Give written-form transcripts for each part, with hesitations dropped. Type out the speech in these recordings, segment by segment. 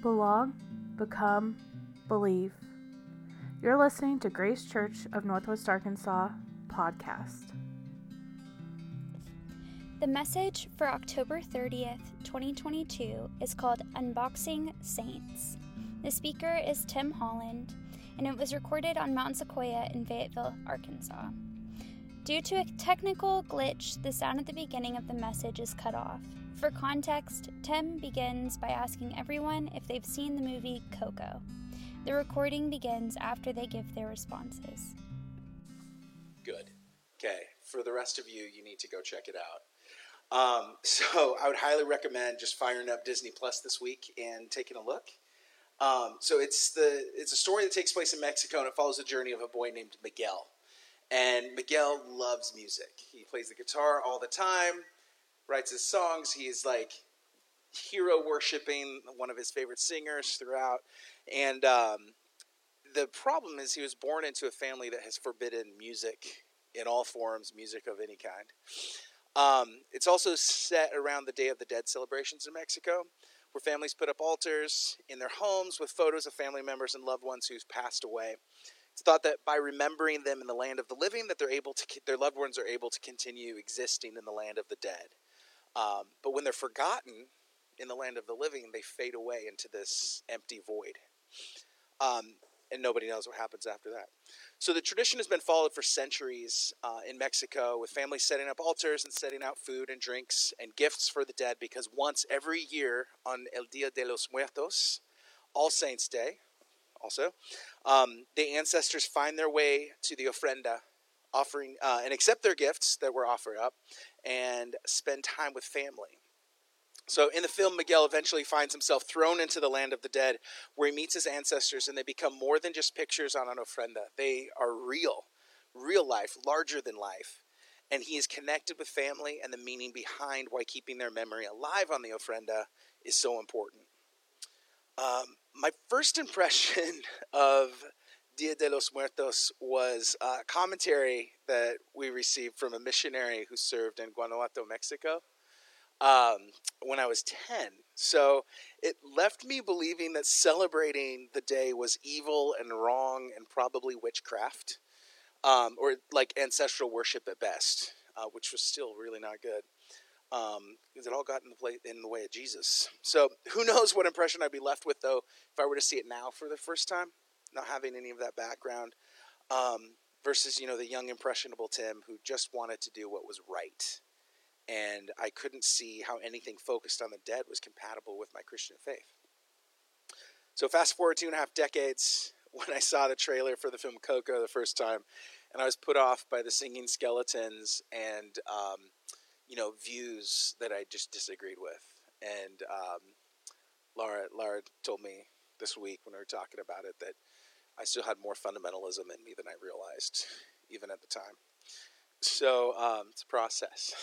Belong, become, believe. You're listening to Grace Church of Northwest Arkansas podcast. The message for October 30th, 2022 is called Unboxing Saints. The speaker is Tim Holland, and it was recorded on Mount Sequoia in Fayetteville, Arkansas. Due to a technical glitch, the sound at the beginning of the message is cut off. For context, Tim begins by asking everyone if they've seen the movie Coco. The recording begins after they give their responses. Good. Okay. For the rest of you, you need to go check it out. So I would highly recommend just firing up Disney Plus this week and taking a look. So it's a story that takes place in Mexico, and it follows the journey of a boy named Miguel. And Miguel loves music. He plays the guitar all the time, writes his songs. He's like hero worshiping one of his favorite singers throughout. And the problem is he was born into a family that has forbidden music in all forms, music of any kind. It's also set around the Day of the Dead celebrations in Mexico, where families put up altars in their homes with photos of family members and loved ones who've passed away. It's thought that by remembering them in the land of the living, that their loved ones are able to continue existing in the land of the dead. But when they're forgotten in the land of the living, they fade away into this empty void. And nobody knows what happens after that. So the tradition has been followed for centuries in Mexico, with families setting up altars and setting out food and drinks and gifts for the dead, because once every year on El Dia de los Muertos, All Saints Day, the ancestors find their way to the ofrenda, offering and accept their gifts that were offered up, and spend time with family. So in the film, Miguel eventually finds himself thrown into the land of the dead, where he meets his ancestors, and they become more than just pictures on an ofrenda. They are real life, larger than life. And he is connected with family and the meaning behind why keeping their memory alive on the ofrenda is so important. My first impression of Dia de los Muertos was a commentary that we received from a missionary who served in Guanajuato, Mexico, when I was 10. So it left me believing that celebrating the day was evil and wrong and probably witchcraft, or like ancestral worship at best, which was still really not good. Because it all got in the way of Jesus. So who knows what impression I'd be left with, though, if I were to see it now for the first time, not having any of that background, versus, the young, impressionable Tim who just wanted to do what was right. And I couldn't see how anything focused on the dead was compatible with my Christian faith. So fast forward 2.5 decades, when I saw the trailer for the film Coco the first time, and I was put off by the singing skeletons and views that I just disagreed with. And Laura told me this week when we were talking about it that I still had more fundamentalism in me than I realized, even at the time. So it's a process.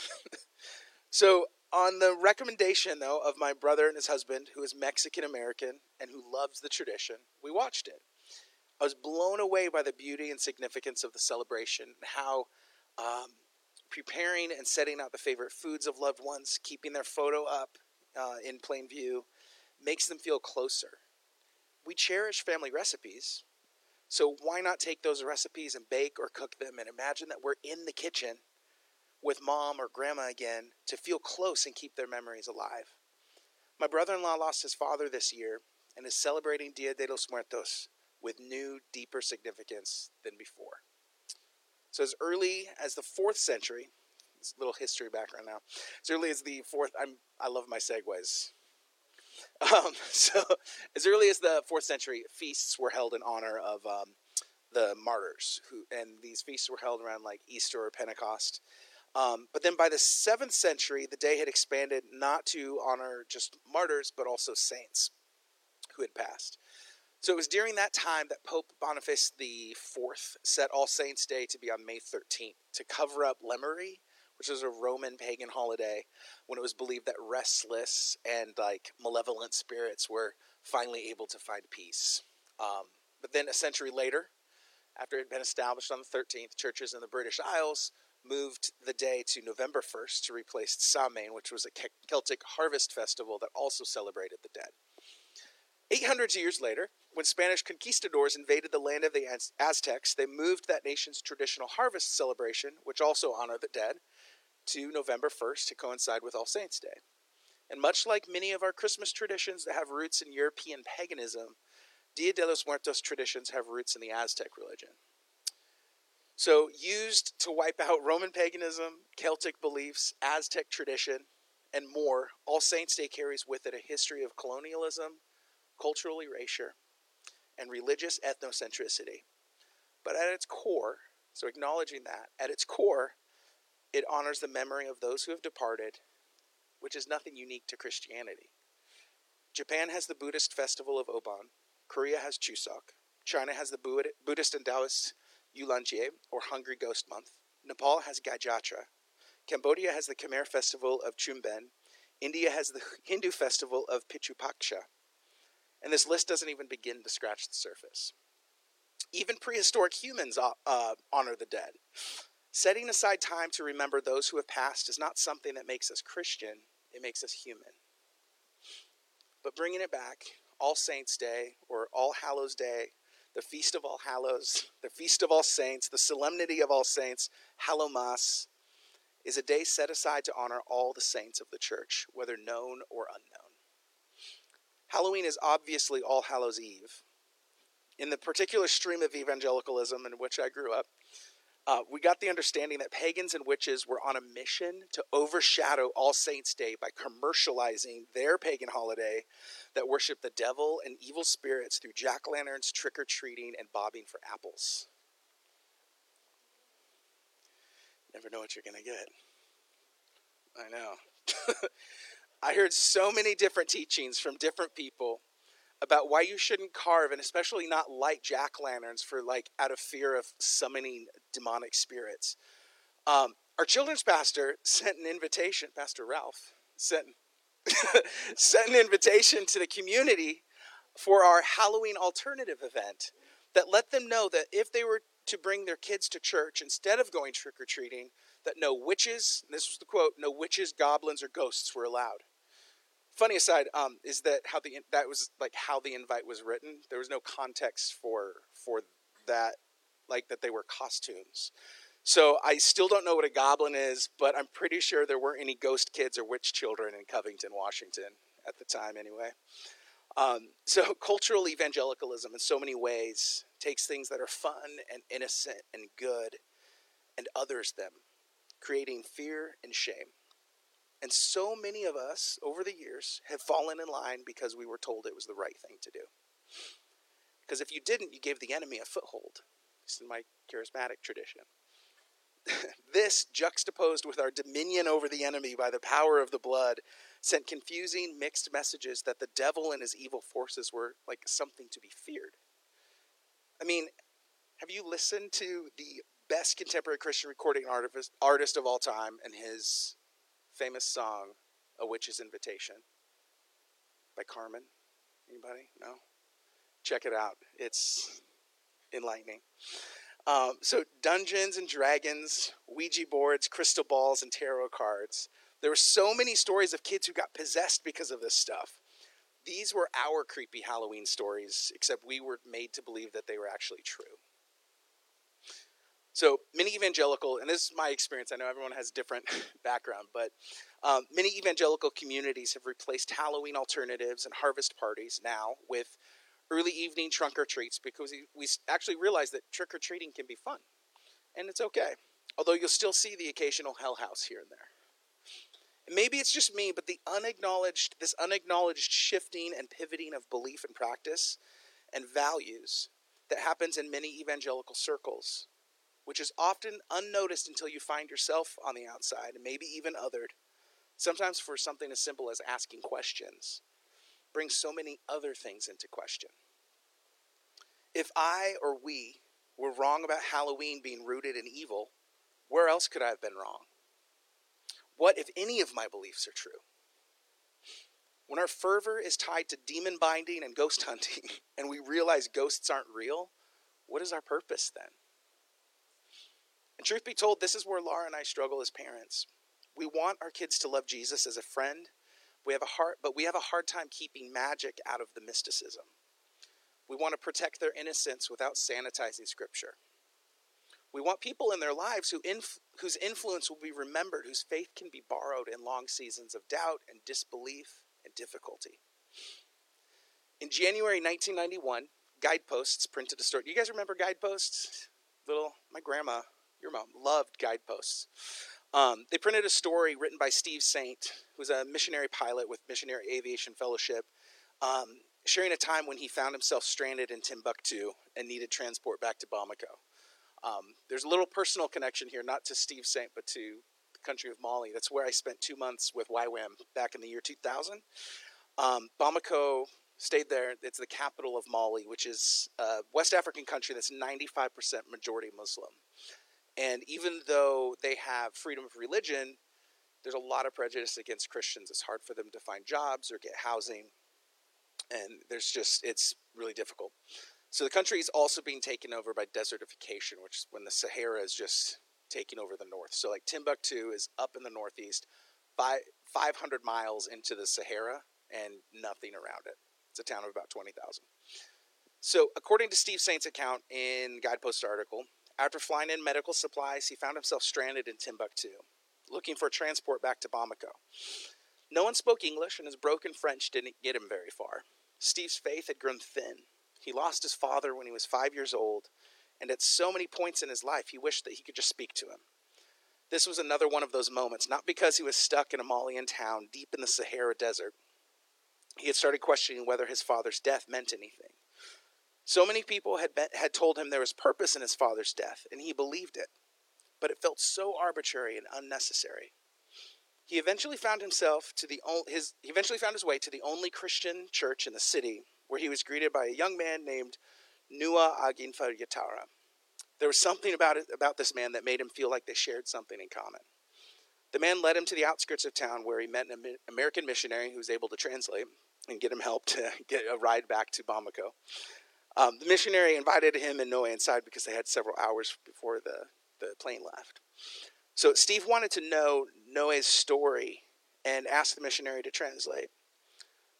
So on the recommendation, though, of my brother and his husband, who is Mexican-American and who loves the tradition, we watched it. I was blown away by the beauty and significance of the celebration and how preparing and setting out the favorite foods of loved ones, keeping their photo up in plain view, makes them feel closer. We cherish family recipes, so why not take those recipes and bake or cook them and imagine that we're in the kitchen with mom or grandma again to feel close and keep their memories alive. My brother-in-law lost his father this year and is celebrating Dia de los Muertos with new, deeper significance than before. So as early as the 4th century, it's a little history background now, as early as the 4th, I love my segues. So as early as the 4th century, feasts were held in honor of the martyrs, and these feasts were held around like Easter or Pentecost. But then by the 7th century, the day had expanded not to honor just martyrs, but also saints who had passed. So it was during that time that Pope Boniface IV set All Saints Day to be on May 13th to cover up Lemuria, which was a Roman pagan holiday when it was believed that restless and malevolent spirits were finally able to find peace. But then a century later, after it had been established on the 13th, churches in the British Isles moved the day to November 1st to replace Samhain, which was a Celtic harvest festival that also celebrated the dead. 800 years later, when Spanish conquistadors invaded the land of the Aztecs, they moved that nation's traditional harvest celebration, which also honored the dead, to November 1st to coincide with All Saints' Day. And much like many of our Christmas traditions that have roots in European paganism, Dia de los Muertos traditions have roots in the Aztec religion. So used to wipe out Roman paganism, Celtic beliefs, Aztec tradition, and more, All Saints' Day carries with it a history of colonialism, cultural erasure, and religious ethnocentricity. But at its core, so acknowledging that, at its core, it honors the memory of those who have departed, which is nothing unique to Christianity. Japan has the Buddhist festival of Obon. Korea has Chuseok. China has the Buddhist and Taoist Yulangjie, or Hungry Ghost Month. Nepal has Gajatra. Cambodia has the Khmer festival of Chumben. India has the Hindu festival of Pichupaksha. And this list doesn't even begin to scratch the surface. Even prehistoric humans honor the dead. Setting aside time to remember those who have passed is not something that makes us Christian. It makes us human. But bringing it back, All Saints' Day, or All Hallows' Day, the Feast of All Hallows, the Feast of All Saints, the Solemnity of All Saints, Hallowmas, is a day set aside to honor all the saints of the church, whether known or unknown. Halloween is obviously All Hallows' Eve. In the particular stream of evangelicalism in which I grew up, we got the understanding that pagans and witches were on a mission to overshadow All Saints' Day by commercializing their pagan holiday that worshiped the devil and evil spirits through jack-o'-lanterns, trick-or-treating, and bobbing for apples. Never know what you're going to get. I know. I heard so many different teachings from different people about why you shouldn't carve and especially not light jack-o'-lanterns for out of fear of summoning demonic spirits. Our children's pastor sent an invitation, Pastor Ralph, sent an invitation to the community for our Halloween alternative event that let them know that if they were to bring their kids to church instead of going trick-or-treating, that no witches, and this was the quote, no witches, goblins, or ghosts were allowed. Funny aside, is that how the invite was written? There was no context for that, that they were costumes. So I still don't know what a goblin is, but I'm pretty sure there weren't any ghost kids or witch children in Covington, Washington at the time anyway. So cultural evangelicalism in so many ways takes things that are fun and innocent and good and others them, creating fear and shame. And so many of us, over the years, have fallen in line because we were told it was the right thing to do. Because if you didn't, you gave the enemy a foothold. This is my charismatic tradition. This, juxtaposed with our dominion over the enemy by the power of the blood, sent confusing, mixed messages that the devil and his evil forces were something to be feared. I mean, have you listened to the best contemporary Christian recording artist of all time and his famous song, A Witch's Invitation, by Carmen? Anybody? No? Check it out. It's enlightening. So Dungeons and Dragons, Ouija boards, crystal balls, and tarot cards. There were so many stories of kids who got possessed because of this stuff. These were our creepy Halloween stories, except we were made to believe that they were actually true. So many evangelical, and this is my experience, I know everyone has different background, but many evangelical communities have replaced Halloween alternatives and harvest parties now with early evening trunk or treats because we actually realize that trick or treating can be fun, and it's okay. Although you'll still see the occasional hell house here and there. And maybe it's just me, but this unacknowledged shifting and pivoting of belief and practice and values that happens in many evangelical circles, which is often unnoticed until you find yourself on the outside, and maybe even othered, sometimes for something as simple as asking questions, brings so many other things into question. If I or we were wrong about Halloween being rooted in evil, where else could I have been wrong? What if any of my beliefs are true? When our fervor is tied to demon binding and ghost hunting, and we realize ghosts aren't real, what is our purpose then? And truth be told, this is where Laura and I struggle as parents. We want our kids to love Jesus as a friend, We have a hard time keeping magic out of the mysticism. We want to protect their innocence without sanitizing Scripture. We want people in their lives whose influence will be remembered, whose faith can be borrowed in long seasons of doubt and disbelief and difficulty. In January 1991, Guideposts printed a story. You guys remember Guideposts? My grandma, your mom, loved Guideposts. They printed a story written by Steve Saint, who's a missionary pilot with Missionary Aviation Fellowship, sharing a time when he found himself stranded in Timbuktu and needed transport back to Bamako. There's a little personal connection here, not to Steve Saint, but to the country of Mali. That's where I spent 2 months with YWAM back in the year 2000. Bamako, stayed there. It's the capital of Mali, which is a West African country that's 95% majority Muslim. And even though they have freedom of religion, there's a lot of prejudice against Christians. It's hard for them to find jobs or get housing. And it's really difficult. So the country is also being taken over by desertification, which is when the Sahara is just taking over the north. So like Timbuktu is up in the northeast, 500 miles into the Sahara and nothing around it. It's a town of about 20,000. So according to Steve Saint's account in Guidepost article, after flying in medical supplies, he found himself stranded in Timbuktu, looking for transport back to Bamako. No one spoke English, and his broken French didn't get him very far. Steve's faith had grown thin. He lost his father when he was 5 years old, and at so many points in his life, he wished that he could just speak to him. This was another one of those moments, not because he was stuck in a Malian town deep in the Sahara desert. He had started questioning whether his father's death meant anything. So many people had told him there was purpose in his father's death, and he believed it. But it felt so arbitrary and unnecessary. He eventually found his way to the only Christian church in the city, where he was greeted by a young man named Noé Ayinda Yattara. There was something about this man that made him feel like they shared something in common. The man led him to the outskirts of town, where he met an American missionary who was able to translate and get him help to get a ride back to Bamako. The missionary invited him and Noé inside because they had several hours before the plane left. So Steve wanted to know Noé's story and asked the missionary to translate.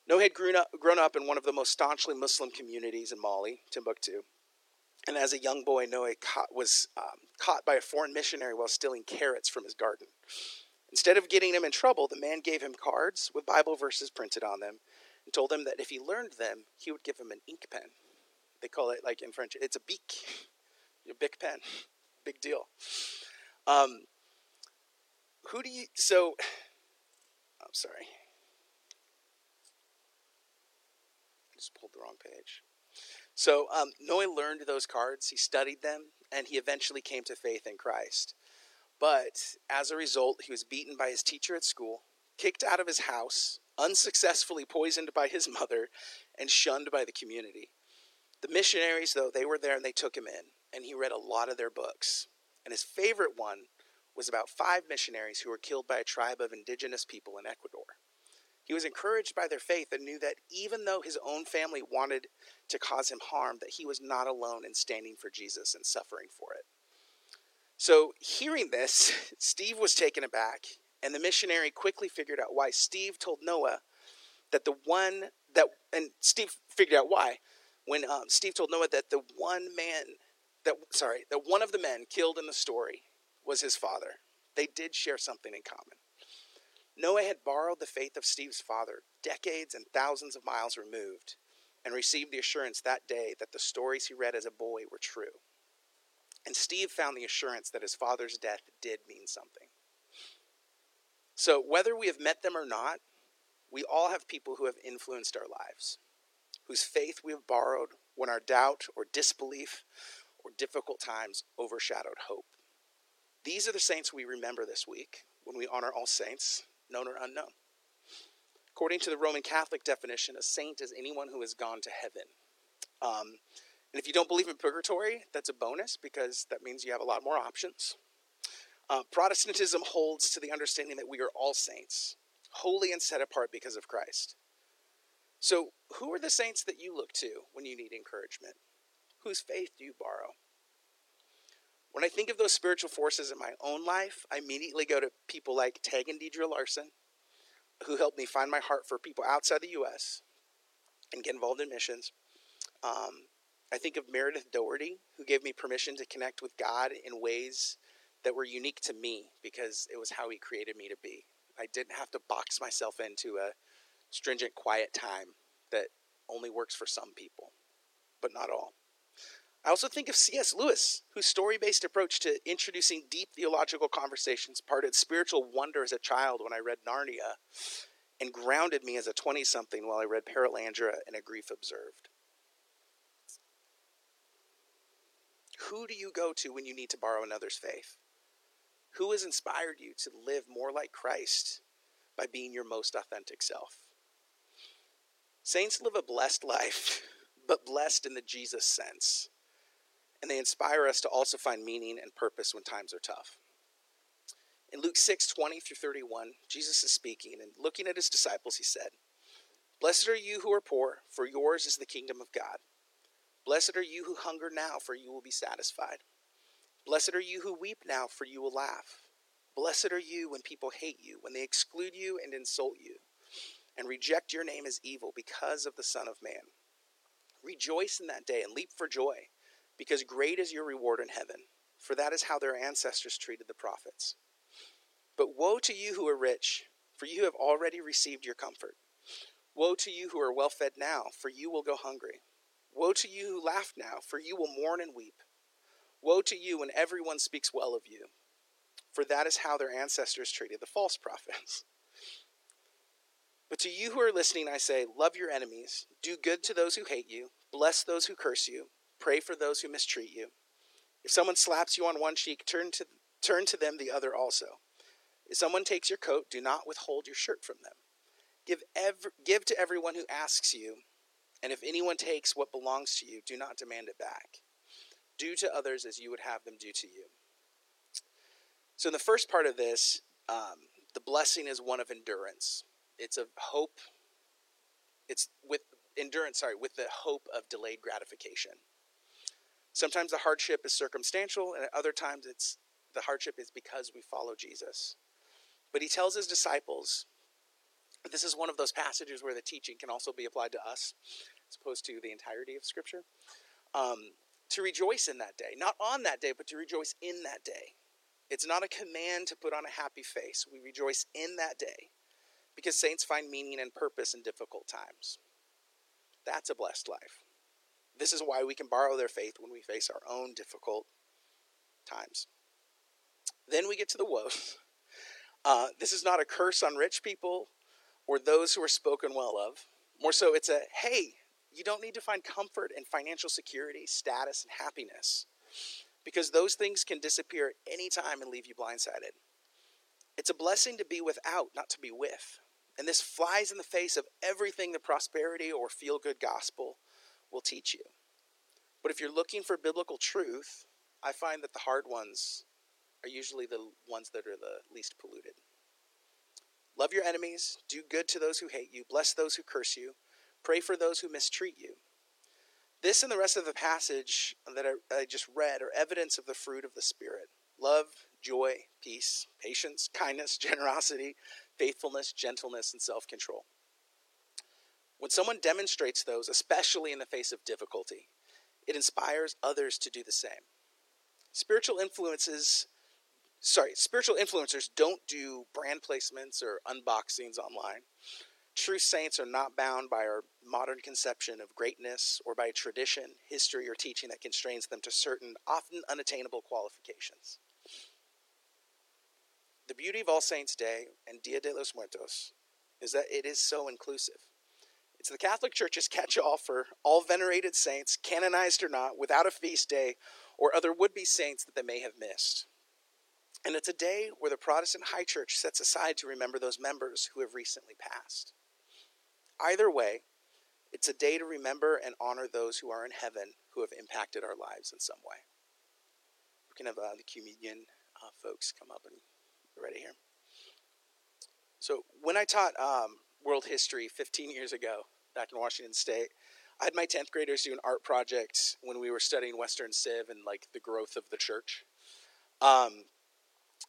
Noé had grown up in one of the most staunchly Muslim communities in Mali, Timbuktu. And as a young boy, Noé was caught by a foreign missionary while stealing carrots from his garden. Instead of getting him in trouble, the man gave him cards with Bible verses printed on them and told him that if he learned them, he would give him an ink pen. They call it, like in French, it's a bic, a big pen, big deal. I'm sorry. I just pulled the wrong page. So Noé learned those cards, he studied them, and he eventually came to faith in Christ. But as a result, he was beaten by his teacher at school, kicked out of his house, unsuccessfully poisoned by his mother, and shunned by the community. The missionaries, though, they were there and they took him in, and he read a lot of their books. And his favorite one was about 5 missionaries who were killed by a tribe of indigenous people in Ecuador. He was encouraged by their faith and knew that even though his own family wanted to cause him harm, that he was not alone in standing for Jesus and suffering for it. So hearing this, Steve was taken aback, and the missionary quickly figured out why. Steve told Noé that that one of the men killed in the story was his father. They did share something in common. Noé had borrowed the faith of Steve's father, decades and thousands of miles removed, and received the assurance that day that the stories he read as a boy were true. And Steve found the assurance that his father's death did mean something. So whether we have met them or not, we all have people who have influenced our lives, whose faith we have borrowed when our doubt or disbelief or difficult times overshadowed hope. These are the saints we remember this week when we honor all saints, known or unknown. According to the Roman Catholic definition, a saint is anyone who has gone to heaven. And if you don't believe in purgatory, that's a bonus because that means you have a lot more options. Protestantism holds to the understanding that we are all saints, holy and set apart because of Christ. So who are the saints that you look to when you need encouragement? Whose faith do you borrow? When I think of those spiritual forces in my own life, I immediately go to people like Tag and Deidre Larson, who helped me find my heart for people outside the U.S. and get involved in missions. I think of Meredith Doherty, who gave me permission to connect with God in ways that were unique to me because it was how he created me to be. I didn't have to box myself into a stringent, quiet time that only works for some people, but not all. I also think of C.S. Lewis, whose story-based approach to introducing deep theological conversations parted spiritual wonder as a child when I read Narnia and grounded me as a 20-something while I read Paralandra and A Grief Observed. Who do you go to when you need to borrow another's faith? Who has inspired you to live more like Christ by being your most authentic self? Saints live a blessed life, but blessed in the Jesus sense. And they inspire us to also find meaning and purpose when times are tough. In Luke 6:20-31, Jesus is speaking, and looking at his disciples, he said, "Blessed are you who are poor, for yours is the kingdom of God. Blessed are you who hunger now, for you will be satisfied. Blessed are you who weep now, for you will laugh. Blessed are you when people hate you, when they exclude you and insult you, and reject your name as evil because of the Son of Man. Rejoice in that day and leap for joy, because great is your reward in heaven, for that is how their ancestors treated the prophets. But woe to you who are rich, for you have already received your comfort. Woe to you who are well fed now, for you will go hungry. Woe to you who laugh now, for you will mourn and weep. Woe to you when everyone speaks well of you, for that is how their ancestors treated the false prophets. But to you who are listening, I say, love your enemies, do good to those who hate you, bless those who curse you, pray for those who mistreat you. If someone slaps you on one cheek, turn to them the other also. If someone takes your coat, do not withhold your shirt from them. Give to everyone who asks you, and if anyone takes what belongs to you, do not demand it back. Do to others as you would have them do to you." So in the first part of this, the blessing is one of endurance. It's a hope. It's with endurance, with the hope of delayed gratification. Sometimes the hardship is circumstantial, and at other times the hardship is because we follow Jesus. But he tells his disciples, this is one of those passages where the teaching can also be applied to us, as opposed to the entirety of Scripture, to rejoice in that day. Not on that day, but to rejoice in that day. It's not a command to put on a happy face. We rejoice in that day because saints find meaning and purpose in difficult times. That's a blessed life. This is why we can borrow their faith when we face our own difficult times. Then we get to the woes. This is not a curse on rich people or those who are spoken well of. More so, it's a, hey, you don't need to find comfort in financial security, status, and happiness, because those things can disappear at any time and leave you blindsided. It's a blessing to be without, not to be with. And this flies in the face of everything the prosperity or feel-good gospel will teach you. But if you're looking for biblical truth, I find that the hard ones are usually the ones that are the least polluted. Love your enemies, do good to those who hate you, bless those who curse you, pray for those who mistreat you. This and the rest of the passage that I just read are evidence of the fruit of the Spirit. Love, joy, peace, patience, kindness, generosity, faithfulness, gentleness, and self-control. When someone demonstrates those, especially in the face of difficulty, it inspires others to do the same. Spiritual influencers don't do brand placements or unboxings online. True saints are not bound by our modern conception of greatness or by a tradition, history, or teaching that constrains them to certain, often unattainable qualifications. The beauty of All Saints' Day and Dia de los Muertos is that it is so inclusive. It's the Catholic Church's catch-all for all venerated saints, canonized or not, without a feast day, or other would-be saints that they may have missed. And it's a day where the Protestant High Church sets aside to remember those members who have recently passed. Either way, it's a day to remember and honor those who are in heaven who have impacted our lives in some way. We can have the communion folks come up and get ready here. So when I taught world history 15 years ago back in Washington State, I had my 10th graders do an art project when we were studying Western Civ and like the growth of the church.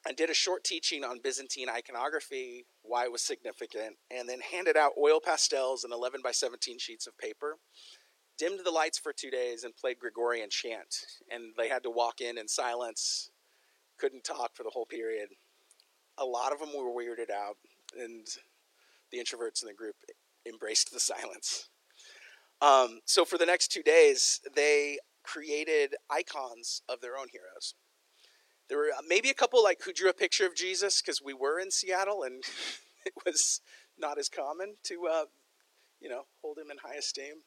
I did a short teaching on Byzantine iconography, why it was significant, and then handed out oil pastels and 11 by 17 sheets of paper, dimmed the lights for 2 days, and played Gregorian chant. And they had to walk in silence, couldn't talk for the whole period. A lot of them were weirded out, and the introverts in the group embraced the silence. So for the next 2 days, they created icons of their own heroes. There were maybe a couple who drew a picture of Jesus, because we were in Seattle and it was not as common to, hold him in high esteem.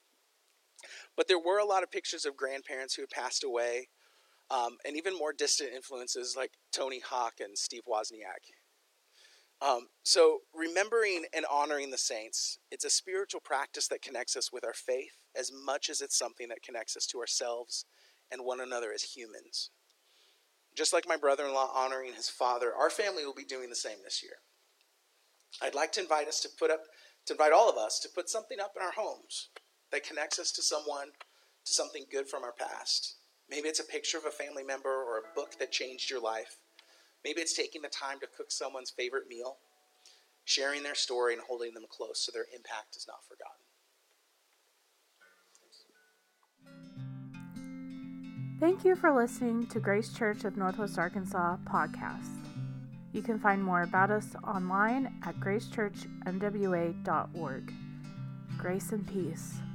But there were a lot of pictures of grandparents who had passed away, and even more distant influences like Tony Hawk and Steve Wozniak. So remembering and honoring the saints, it's a spiritual practice that connects us with our faith as much as it's something that connects us to ourselves and one another as humans. Just like my brother-in-law honoring his father, our family will be doing the same this year. I'd like to invite all of us to put something up in our homes that connects us to someone, to something good from our past. Maybe it's a picture of a family member or a book that changed your life. Maybe it's taking the time to cook someone's favorite meal, sharing their story and holding them close so their impact is not forgotten. Thank you for listening to Grace Church of Northwest Arkansas podcast. You can find more about us online at gracechurchnwa.org. Grace and peace.